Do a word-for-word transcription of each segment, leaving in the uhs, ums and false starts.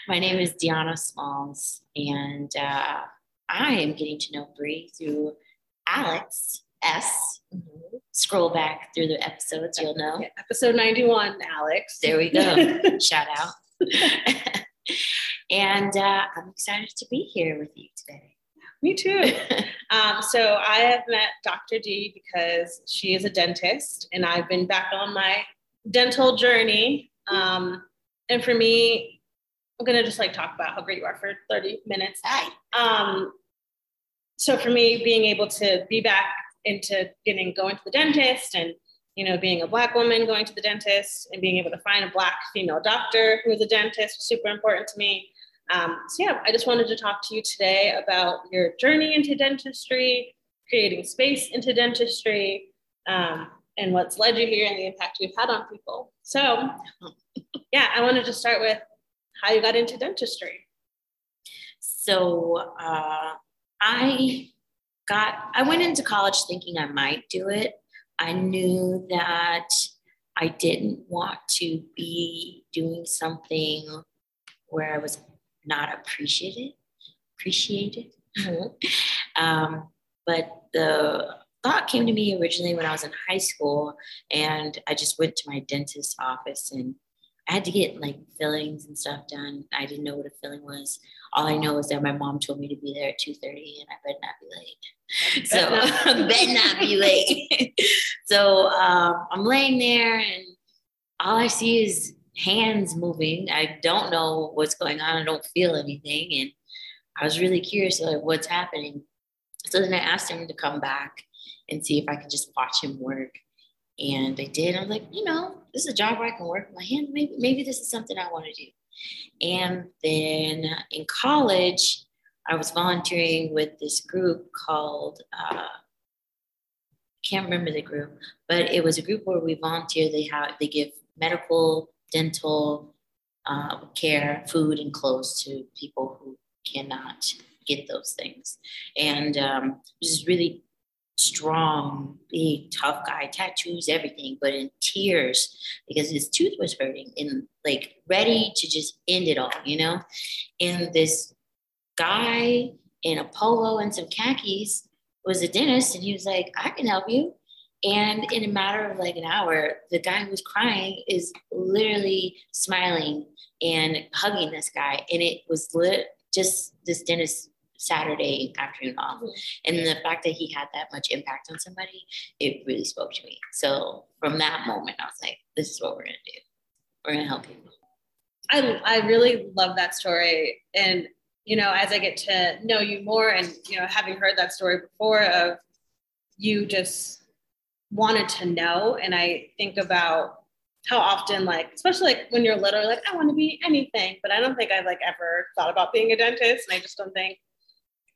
My name is Deanna Smalls, and uh, I am getting to know Brie through Alex S. Mm-hmm. Scroll back through the episodes, you'll know. Yeah, episode ninety-one, Alex. There we go. Shout out. And uh, I'm excited to be here with you today. Me too. um, so I have met Doctor D because she is a dentist, and I've been back on my dental journey. Um, and for me, I'm going to just like talk about how great you are for thirty minutes. Hi. Um, so for me, being able to be back into getting, going to the dentist and, you know, being a Black woman going to the dentist and being able to find a Black female doctor who is a dentist was super important to me. Um, so yeah, I just wanted to talk to you today about your journey into dentistry, creating space into dentistry, um, and what's led you here and the impact you've had on people. So yeah, I wanted to start with how you got into dentistry. So uh, I got, I went into college thinking I might do it. I knew that I didn't want to be doing something where I was not appreciated, appreciated. Mm-hmm. um, but the thought came to me originally when I was in high school, and I just went to my dentist's office and I had to get like fillings and stuff done. I didn't know what a filling was. All I know is that my mom told me to be there at two thirty and I better not be late. So I better not be late. So um, I'm laying there and all I see is hands moving. I don't know what's going on. I don't feel anything. And I was really curious like what's happening. So then I asked him to come back and see if I could just watch him work. And I did. I was like, you know, this is a job where I can work with my hand. Maybe, maybe this is something I want to do. And then in college, I was volunteering with this group called, I uh, can't remember the group, but it was a group where we volunteer. They have, they give medical, dental uh, care, food, and clothes to people who cannot get those things. And um, this is really strong, big, tough guy, tattoos, everything, but in tears because his tooth was hurting and like ready to just end it all, you know? And this guy in a polo and some khakis was a dentist and he was like, I can help you. And in a matter of like an hour, the guy who's crying is literally smiling and hugging this guy. And it was lit, just this dentist Saturday afternoon off. And the fact that he had that much impact on somebody, it really spoke to me. So from that moment, I was like, this is what we're going to do. We're going to help people. I I really love that story. And, you know, as I get to know you more and, you know, having heard that story before of you just wanted to know. And I think about how often, like, especially like when you're little, like, I want to be anything, but I don't think I've like ever thought about being a dentist. And I just don't think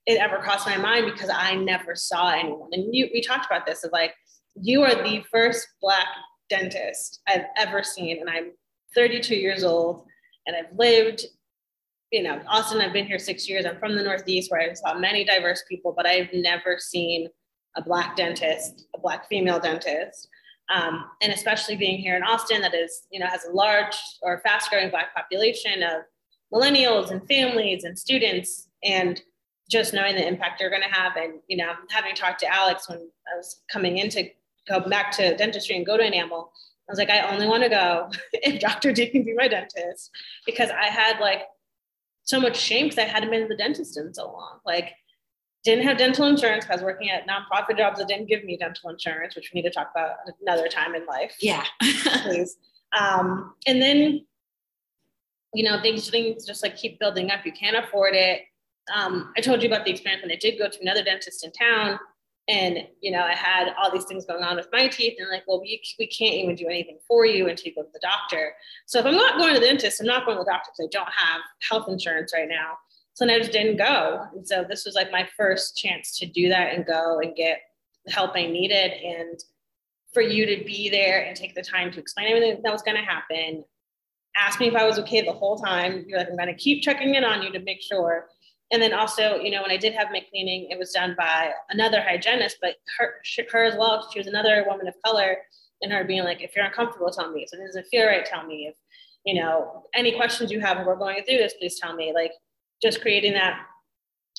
it ever crossed my mind because I never saw anyone. And you, we talked about this of like, you are the first Black dentist I've ever seen. And I'm thirty-two years old and I've lived, you know, Austin, I've been here six years. I'm from the Northeast where I saw many diverse people, but I've never seen a Black dentist, a Black female dentist. Um, and especially being here in Austin, that is, you know, has a large or fast growing Black population of millennials and families and students, and just knowing the impact you're going to have. And, you know, having talked to Alex when I was coming in to go back to dentistry and go to enamel, I was like, I only want to go if Doctor D can be my dentist, because I had like so much shame because I hadn't been to the dentist in so long. Like, didn't have dental insurance because I was working at nonprofit jobs that didn't give me dental insurance, which we need to talk about another time in life. Yeah, please. Um, and then, you know, things things just like keep building up. You can't afford it. Um, I told you about the experience when I did go to another dentist in town, and, you know, I had all these things going on with my teeth, and like, well, we, we can't even do anything for you until you go to the doctor. So if I'm not going to the dentist, I'm not going to the doctor because I don't have health insurance right now. So then I just didn't go. And so this was like my first chance to do that and go and get the help I needed. And for you to be there and take the time to explain everything that was going to happen, ask me if I was okay the whole time. You're like, I'm going to keep checking in on you to make sure. And then also, you know, when I did have my cleaning, it was done by another hygienist, but her, her as well, she was another woman of color, and her being like, if you're uncomfortable, tell me. If it doesn't feel right, tell me. If, you know, any questions you have, if we're going through this, please tell me. Like, just creating that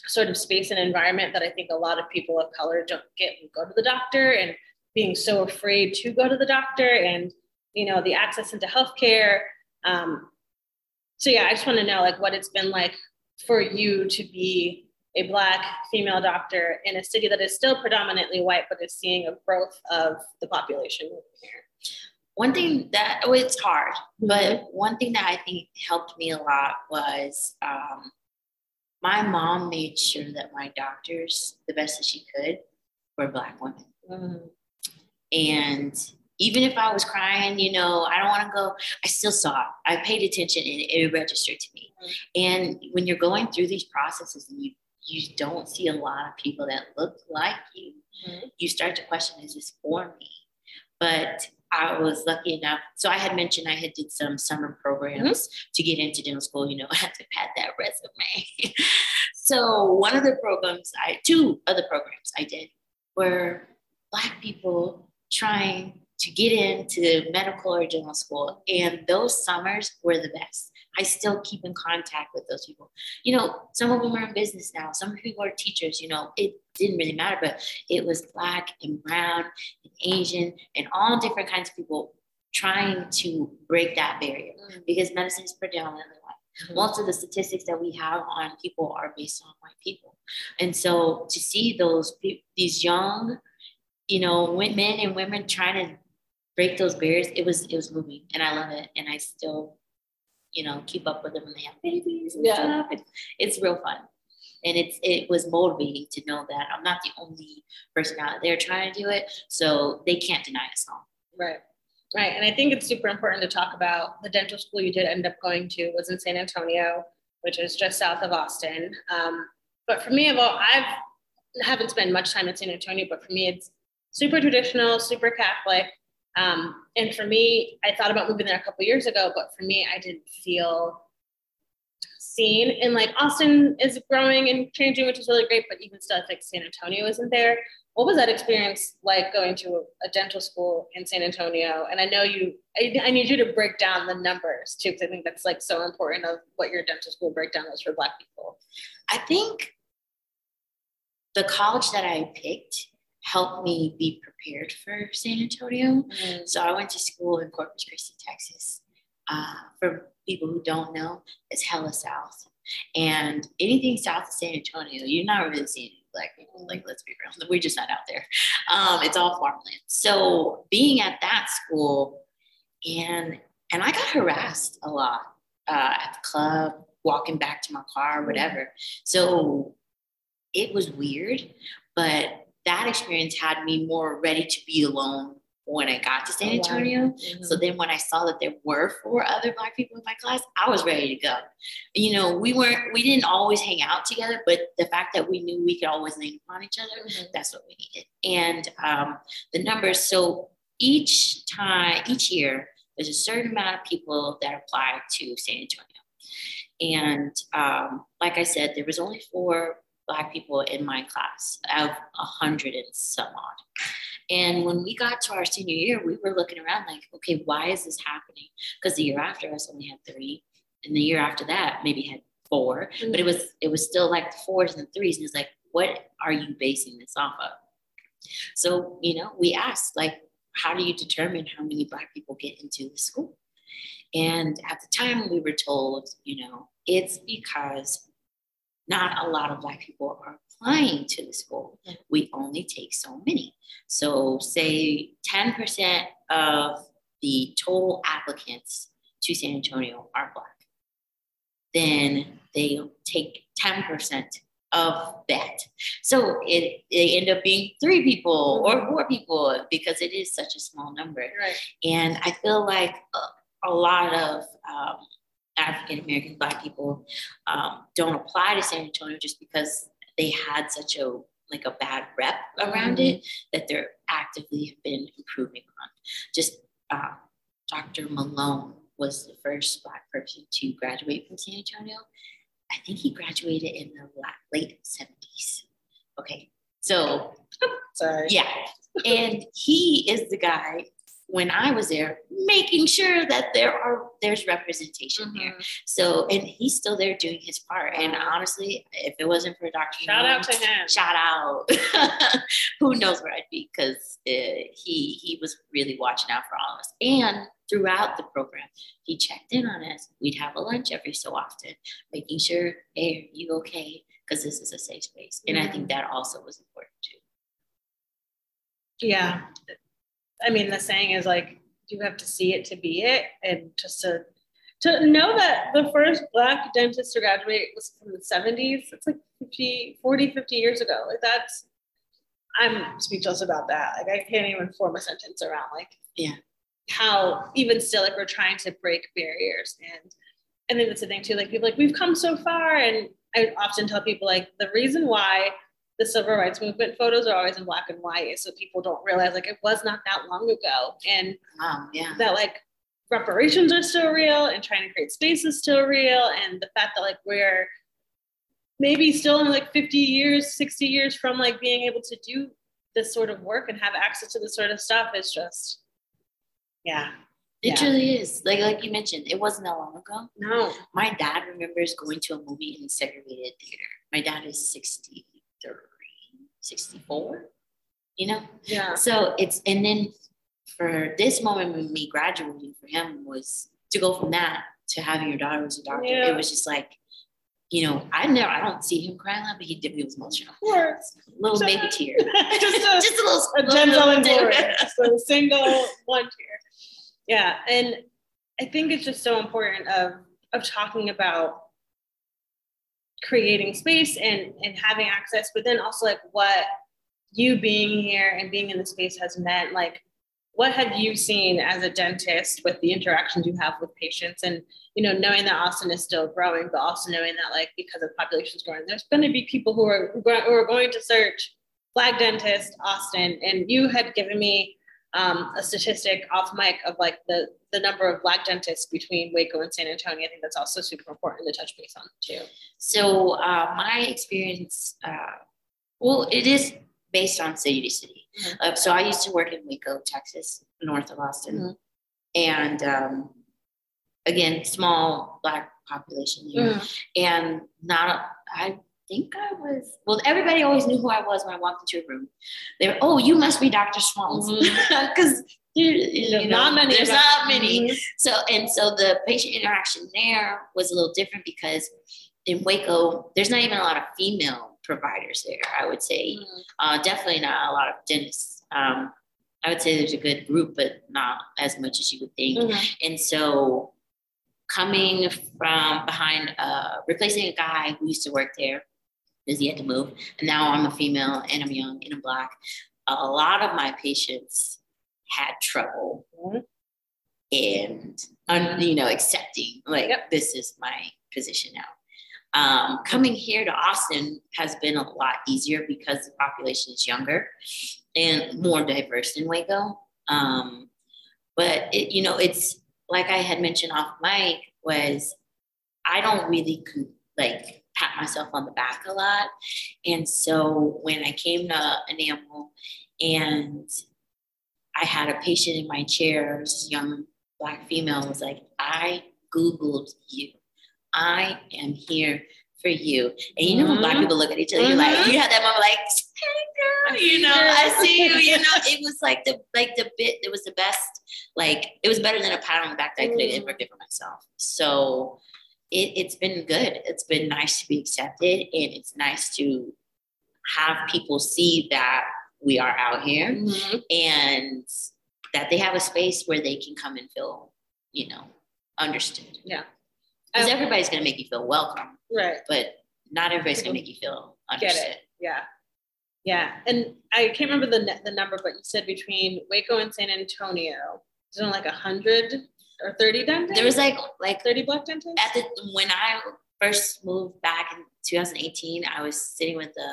sort of space and environment that I think a lot of people of color don't get who go to the doctor, and being so afraid to go to the doctor, and, you know, the access into healthcare. Um, so yeah, I just want to know like what it's been like for you to be a Black female doctor in a city that is still predominantly white, but is seeing a growth of the population here. One thing that, well, it's hard, but mm-hmm. one thing that I think helped me a lot was, um, my mom made sure that my doctors, the best that she could, were Black women. Mm-hmm. And even if I was crying, you know, I don't want to go, I still saw it. I paid attention, and it registered to me. Mm-hmm. And when you're going through these processes and you, you don't see a lot of people that look like you, mm-hmm. you start to question, is this for me? But I was lucky enough. So I had mentioned I had did some summer programs mm-hmm. to get into dental school. You know, I had to pad that resume. So one of the programs, I two other programs I did were Black people trying to get into medical or dental school. And those summers were the best. I still keep in contact with those people. You know, some of them are in business now. Some people are teachers, you know, it didn't really matter, but it was Black and brown and Asian and all different kinds of people trying to break that barrier mm-hmm. because medicine is predominantly white. Mm-hmm. Most of the statistics that we have on people are based on white people. And so to see those, these young, you know, men and women trying to break those barriers, it was, it was moving, and I love it. And I still, you know, keep up with them when they have babies and yeah. stuff. It's, it's real fun. And it's, it was motivating to know that I'm not the only person out there trying to do it. So they can't deny us all. Right. Right. And I think it's super important to talk about the dental school you did end up going to was in San Antonio, which is just south of Austin. Um, but for me, well, I've, I haven't spent much time in San Antonio, but for me, it's super traditional, super Catholic. Um, and for me, I thought about moving there a couple years ago, but for me, I didn't feel seen. And like Austin is growing and changing, which is really great, but even stuff like San Antonio isn't there. What was that experience like going to a, a dental school in San Antonio? And I know you, I, I need you to break down the numbers too, because I think that's like so important of what your dental school breakdown was for Black people. I think the college that I picked helped me be prepared for San Antonio. Mm-hmm. So I went to school in Corpus Christi, Texas. Uh, for people who don't know, it's hella south. And anything south of San Antonio, you're not really seeing Black people. Like, let's be real, we're just not out there. Um, it's all farmland. So being at that school, and and I got harassed a lot uh, at the club, walking back to my car, whatever. So it was weird, but that experience had me more ready to be alone when I got to San Antonio. Mm-hmm. So then when I saw that there were four other Black people in my class, I was ready to go. You know, we weren't, we didn't always hang out together, but the fact that we knew we could always lean upon each other, mm-hmm. that's what we needed. And um, the numbers, so each time, each year, there's a certain amount of people that apply to San Antonio. And um, like I said, there was only four Black people in my class out of a hundred and some odd. And when we got to our senior year, we were looking around like, okay, why is this happening? Because the year after us only had three, and the year after that maybe had four, mm-hmm. but it was it was still like the fours and the threes, and it's like, what are you basing this off of? So, you know, we asked, like, how do you determine how many Black people get into the school? And at the time we were told, you know, it's because not a lot of Black people are applying to the school. We only take so many. So say ten percent of the total applicants to San Antonio are Black. Then they take ten percent of that. So it, they end up being three people or four people because it is such a small number. Right. And I feel like a, a lot of um, African-American Black people um, don't apply to San Antonio just because they had such a like a bad rep around mm-hmm. it that they're actively have been improving on. Just uh, Doctor Malone was the first Black person to graduate from San Antonio. I think he graduated in the late seventies. Okay, so sorry. Yeah, and he is the guy when I was there, making sure that there are there's representation mm-hmm. there. So, and he's still there doing his part. And honestly, if it wasn't for Doctor Shout Malone, out to him. Shout out. Who knows where I'd be, because uh, he he was really watching out for all of us. And throughout the program, he checked in on us. We'd have a lunch every so often, making sure, hey, are you okay? Because this is a safe space. And mm-hmm. I think that also was important too. Yeah. I mean, the saying is like, you have to see it to be it. And just to to know that the first Black dentist to graduate was from the seventies, it's like fifty, forty, fifty years ago. Like that's, I'm speechless about that. Like I can't even form a sentence around like yeah, how even still like we're trying to break barriers. And I think that's the thing too, like people like, we've come so far. And I often tell people like the reason why the Civil Rights Movement photos are always in black and white, so people don't realize like it was not that long ago, and um, yeah. that like reparations are still real, and trying to create space is still real, and the fact that like we're maybe still in like fifty years, sixty years from like being able to do this sort of work and have access to this sort of stuff is just, yeah. It yeah. really is. Like like you mentioned, it wasn't that long ago. No. My dad remembers going to a movie in segregated theater. My dad is sixty-three, sixty-four, you know? Yeah. So it's, and then for this moment with me graduating for him was to go from that to having your daughter as a doctor. Yeah. It was just like, you know, I never, I don't see him crying out, but he did, he was emotional. Of course. A little so, baby tear. Just a, just a little, a gentle and boring. So single one tear. Yeah. And I think it's just so important of, of talking about creating space and, and having access, but then also like what you being here and being in the space has meant, like, what have you seen as a dentist with the interactions you have with patients? And, you know, knowing that Austin is still growing, but also knowing that like, because the population is growing, there's going to be people who are, who are going to search Black dentist Austin. And you had given me um, a statistic off mic of like the, the number of Black dentists between Waco and San Antonio. I think that's also super important to touch base on too. So uh, my experience, uh, well, it is based on city to city. Mm-hmm. Uh, so I used to work in Waco, Texas, north of Austin. Mm-hmm. And um, again, small Black population here. Mm-hmm. And not, I think I was, well, everybody always knew who I was when I walked into a room. They were, oh, you must be Doctor Smalls. Because mm-hmm. not many. There's not many. Mm-hmm. So, and so the patient interaction there was a little different because in Waco, there's not even a lot of female providers there, I would say. Mm-hmm. Uh, definitely not a lot of dentists. Um, I would say there's a good group, but not as much as you would think. Mm-hmm. And so coming from behind, uh, replacing a guy who used to work there because he had to move, and now I'm a female and I'm young and I'm Black. A lot of my patients had trouble mm-hmm. and, um, you know, accepting, like, yep. this is my position now. Um, coming here to Austin has been a lot easier because the population is younger and more diverse than Waco. Um, but it, you know, it's like I had mentioned off mic was I don't really like pat myself on the back a lot. And so when I came to enamel and I had a patient in my chair, this young Black female, was like, I Googled you. I am here for you. And you know, mm-hmm. when Black people look at each other, mm-hmm. you're like, you had that moment like, hey girl, you know, I see you, you know. It was like the, like the bit, it was the best, like, it was better than a pat on the back that I could have mm-hmm. ever given myself. So it, it's been good. It's been nice to be accepted. And it's nice to have people see that we are out here mm-hmm. and that they have a space where they can come and feel, you know, understood. Yeah. Because everybody's going to make you feel welcome. Right. But not everybody's going to make you feel understood. Get it. Yeah. Yeah. And I can't remember the the number, but you said between Waco and San Antonio, isn't it like one hundred or thirty dentists? There was like, like thirty Black dentists? At the, when I first moved back in two thousand eighteen, I was sitting with uh,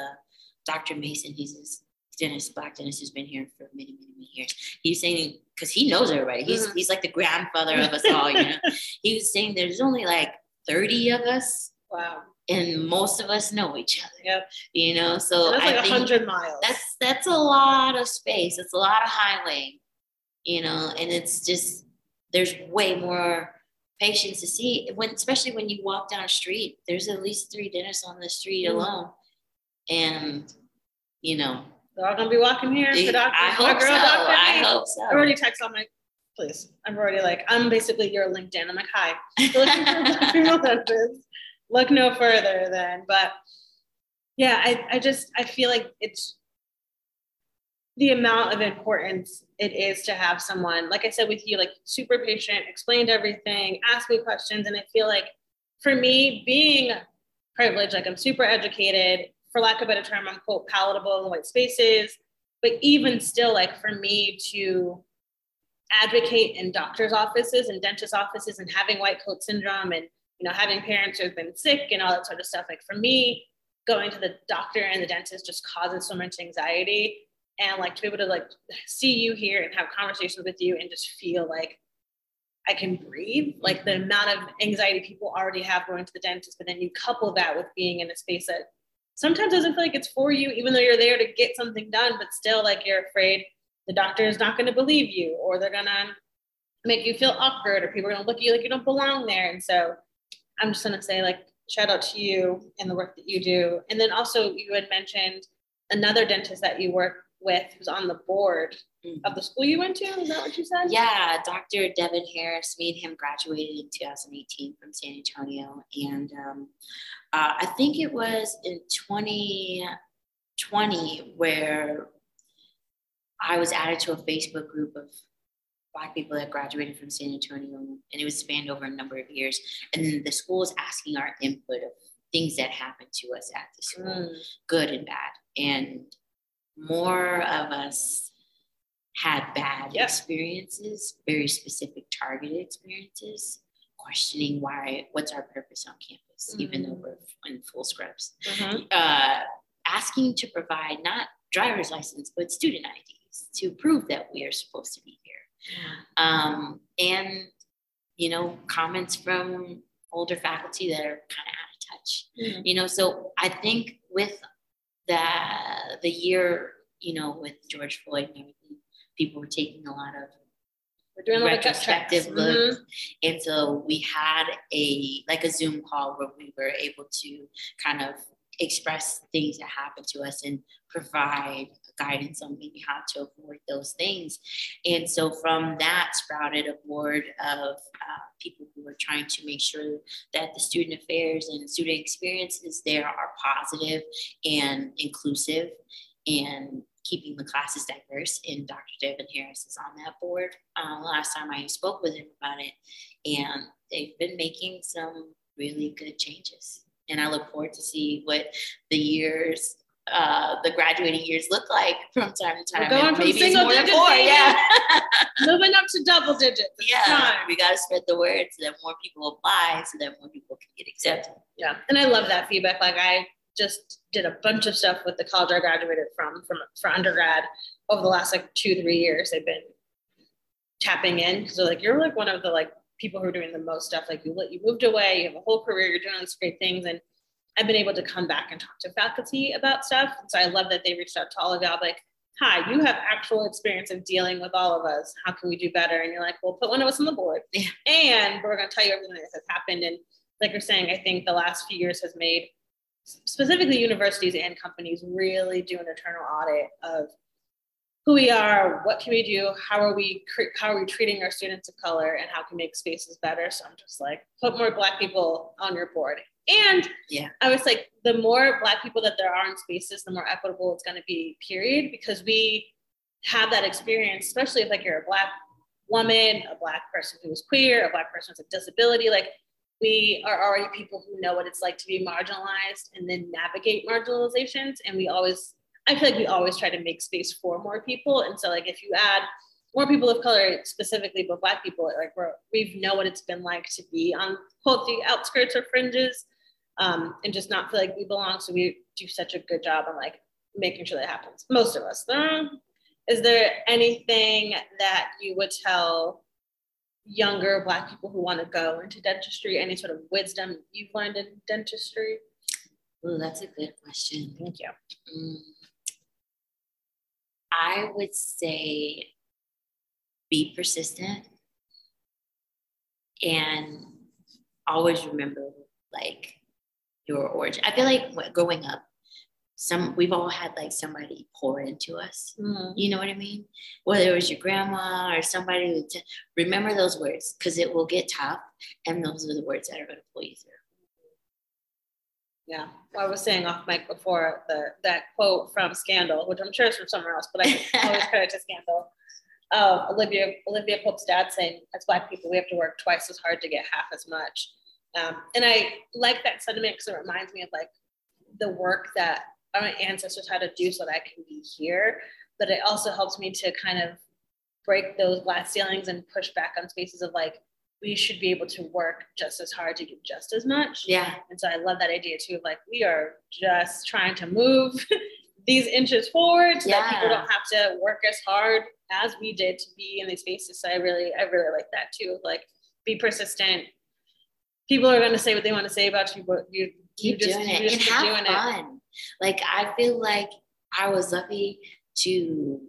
Doctor Mason. He's this dentist, Black dentist who's been here for many, many, many years. He was saying, because he knows everybody. He's mm-hmm. he's like the grandfather of us all, you know. He was saying there's only like thirty of us. Wow. And most of us know each other. Yep. You know, so that's like I think one hundred miles. That's that's a lot of space. It's a lot of highway, you know, and it's just, there's way more patients to see. When, especially when you walk down a street, there's at least three dentists on the street mm-hmm. alone. And, you know, they're all gonna be walking here for doctor. I hope girl, so. Doctor I hope so. I already texted on my, please. I'm already like, I'm basically your LinkedIn. I'm like, hi. You're looking for female dentists. Look no further then. But yeah, I, I just, I feel like it's the amount of importance it is to have someone, like I said with you, like super patient, explained everything, asked me questions. And I feel like for me, being privileged, like I'm super educated, for lack of a better term, I'm quote palatable in white spaces, but even still, like for me to advocate in doctor's offices and dentist offices and having white coat syndrome and, you know, having parents who've been sick and all that sort of stuff, like for me, going to the doctor and the dentist just causes so much anxiety. And like to be able to like see you here and have conversations with you and just feel like I can breathe, like the amount of anxiety people already have going to the dentist, but then you couple that with being in a space that sometimes doesn't feel like it's for you, even though you're there to get something done, but still like you're afraid the doctor is not going to believe you, or they're going to make you feel awkward, or people are going to look at you like you don't belong there. And so I'm just going to say like, shout out to you and the work that you do. And then also you had mentioned another dentist that you work with who's on the board mm-hmm. of the school you went to. Is that what you said? Yeah. Doctor Devin Harris, me and him graduated in two thousand eighteen from San Antonio. And um, uh, I think it was in twenty twenty where I was added to a Facebook group of Black people that graduated from San Antonio, and it was spanned over a number of years. And the school was asking our input of things that happened to us at the school, mm. good and bad. And more of us had bad yeah. experiences, very specific targeted experiences, questioning why, what's our purpose on campus, mm-hmm. even though we're in full scrubs. Mm-hmm. Uh, asking to provide not driver's license, but student I Ds to prove that we are supposed to be here. Yeah. Um, and, you know, comments from older faculty that are kind of out of touch, mm-hmm. you know, so I think with the, the year, you know, with George Floyd and everything, people were taking a lot of we're doing retrospective like looks. Mm-hmm. And so we had a, like a Zoom call where we were able to kind of express things that happened to us and provide guidance on maybe how to avoid those things. And so from that sprouted a board of uh, people who are trying to make sure that the student affairs and student experiences there are positive and inclusive and keeping the classes diverse. And Doctor Devin Harris is on that board. Um, last time I spoke with him about it, and they've been making some really good changes. And I look forward to see what the years, uh, the graduating years look like from time to time. We're going and from maybe single digits, more, yeah. moving up to double digits. Yeah, time. We got to spread the word so that more people apply, so that more people can get accepted. Yeah, and I love that feedback. Like I just did a bunch of stuff with the college I graduated from, from for undergrad over the last like two, three years. They've been tapping in because they're like, you're like one of the like people who are doing the most stuff, like you you moved away, you have a whole career, you're doing all these great things. And I've been able to come back and talk to faculty about stuff. And so I love that they reached out to all of y'all, like, hi, you have actual experience of dealing with all of us. How can we do better? And you're like, well, put one of us on the board. Yeah. And we're going to tell you everything that has happened. And like you're saying, I think the last few years has made specifically universities and companies really do an internal audit of who we are, what can we do, how are we how are we treating our students of color, and how can we make spaces better. So I'm just like, put more Black people on your board. And yeah, I was like, the more Black people that there are in spaces, the more equitable it's going to be, period, because we have that experience, especially if like you're a Black woman, a Black person who is queer, a Black person with a disability. Like, we are already people who know what it's like to be marginalized and then navigate marginalizations. And we always, I feel like we always try to make space for more people. And so like, if you add more people of color, specifically, but Black people, like we're, we know what it's been like to be on quote the outskirts or fringes, um, and just not feel like we belong. So we do such a good job on like making sure that happens. Most of us. Is there anything that you would tell younger Black people who want to go into dentistry? Any sort of wisdom you've learned in dentistry? Ooh, that's a good question. Thank you. Mm. I would say be persistent and always remember like your origin. I feel like growing up, some we've all had like somebody pour into us. Mm-hmm. You know what I mean? Whether it was your grandma or somebody who t- remember those words, because it will get tough, and those are the words that are going to pull you through. Yeah, well, I was saying off mic before the that quote from Scandal, which I'm sure is from somewhere else, but I always credit to Scandal. Uh, Olivia Olivia Pope's dad saying, as Black people, we have to work twice as hard to get half as much, um, and I like that sentiment because it reminds me of like the work that our ancestors had to do so that I can be here. But it also helps me to kind of break those glass ceilings and push back on spaces of like, we should be able to work just as hard to get just as much. Yeah. And so I love that idea too, of like, we are just trying to move these inches forward so yeah. that people don't have to work as hard as we did to be in these spaces. So I really, I really like that too. Like, be persistent. People are going to say what they want to say about you, but you keep you just, doing it you just and have doing fun. It. Like, I feel like I was lucky to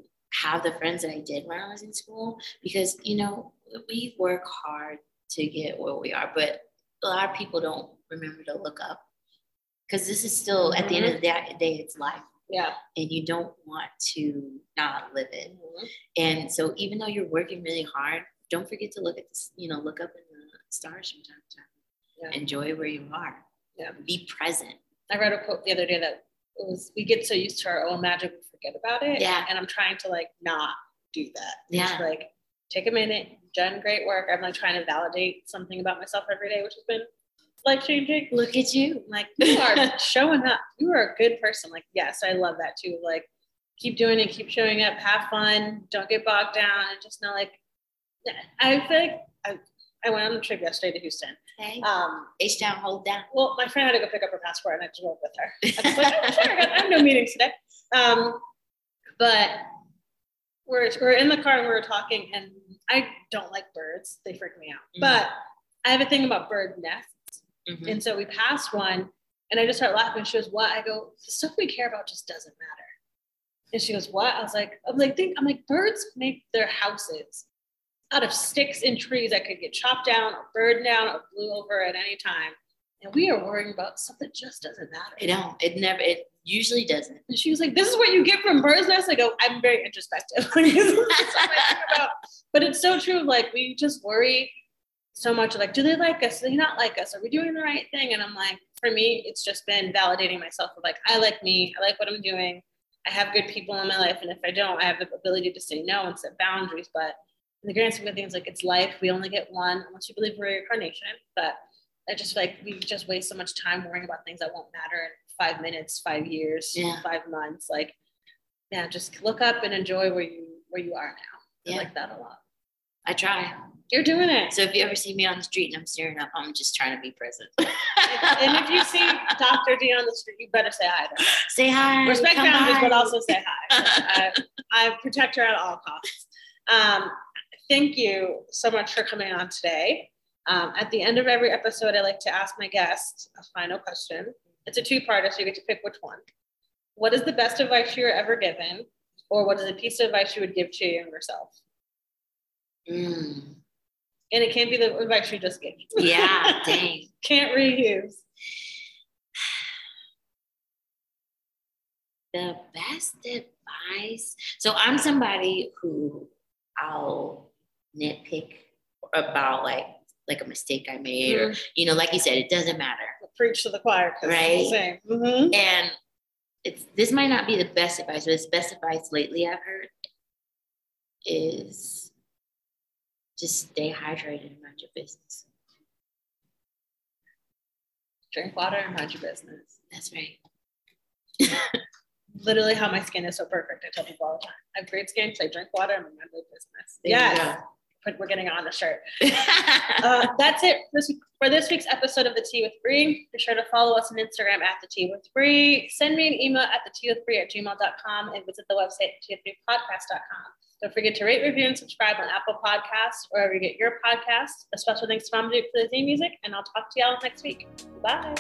have the friends that I did when I was in school, because, you know, we work hard to get where we are, but a lot of people don't remember to look up, because this is still, at the end of the day, it's life. Yeah. And you don't want to not live it. Mm-hmm. And so even though you're working really hard, don't forget to look at this, you know, look up in the stars from time to time. Yeah. Enjoy where you are. Yeah. Be present. I read a quote the other day that it was, we get so used to our own magic, we forget about it. Yeah. And I'm trying to like not do that. Yeah. Just like take a minute, done great work. I'm like trying to validate something about myself every day, which has been life changing. Look at you. Like, you are showing up. You are a good person. Like, yes, I love that too. Like, keep doing it, keep showing up, have fun, don't get bogged down, and just not like, I feel like I, I went on a trip yesterday to Houston. Okay. Um, H-Town, hold down. Well, my friend had to go pick up her passport and I just went with her. I was like, oh, sure, I have no meetings today. Um, but we're, we're in the car and we were talking, and I don't like birds. They freak me out. Mm-hmm. But I have a thing about bird nests. Mm-hmm. And so we passed one and I just started laughing. She goes, what? I go, the stuff we care about just doesn't matter. And she goes, what? I was like, I'm like, think, I'm like, birds make their houses out of sticks and trees that could get chopped down or burned down or blew over at any time. And we are worrying about something that just doesn't matter. It don't, it never, it usually doesn't. And she was like, this is what you get from birds nests. I go, I'm very introspective. But it's so true. Like, we just worry so much. Like, do they like us? Do they not like us? Are we doing the right thing? And I'm like, for me, it's just been validating myself. Of like, I like me. I like what I'm doing. I have good people in my life. And if I don't, I have the ability to say no and set boundaries. But in the grand scheme of things, like, it's life. We only get one, unless you believe we're reincarnation. But I just feel like we just waste so much time worrying about things that won't matter in five minutes, five years, yeah. five months. Like, yeah, just look up and enjoy where you where you are now. I yeah. like that a lot. I try. You're doing it. So if you ever see me on the street and I'm staring up, I'm just trying to be present. And if you see Doctor D on the street, you better say hi to her. Say hi. Respect boundaries, but also say hi. So I, I protect her at all costs. Um, Thank you so much for coming on today. Um, at the end of every episode, I like to ask my guests a final question. It's a two-parter, so you get to pick which one. What is the best advice you were ever given? Or what is a piece of advice you would give to your younger self? Mm. And it can't be the advice you just gave. Yeah, dang. Can't reuse. The best advice. So I'm somebody who I'll nitpick about like like a mistake I made, mm-hmm. or, you know, like you said, it doesn't matter. Preach to the choir. Right. It's the same. Mm-hmm. And it's, this might not be the best advice, but it's best advice lately I've heard is just stay hydrated and mind your business. Drink water and mind your business. That's right. Literally how my skin is so perfect. I tell people all the time. I have great skin, so I drink water and mind my business. Yeah. We're getting on the shirt. uh, that's it this, for this week's episode of The Tea with Brie. Be sure to follow us on Instagram at The Tea with Brie. Send me an email at the tea with brie at gmail dot com and visit the website the tea with brie podcast dot com. Don't forget to rate, review, and subscribe on Apple Podcasts or wherever you get your podcasts. A special thanks to Mom Duke for the theme music, and I'll talk to y'all next week. Bye.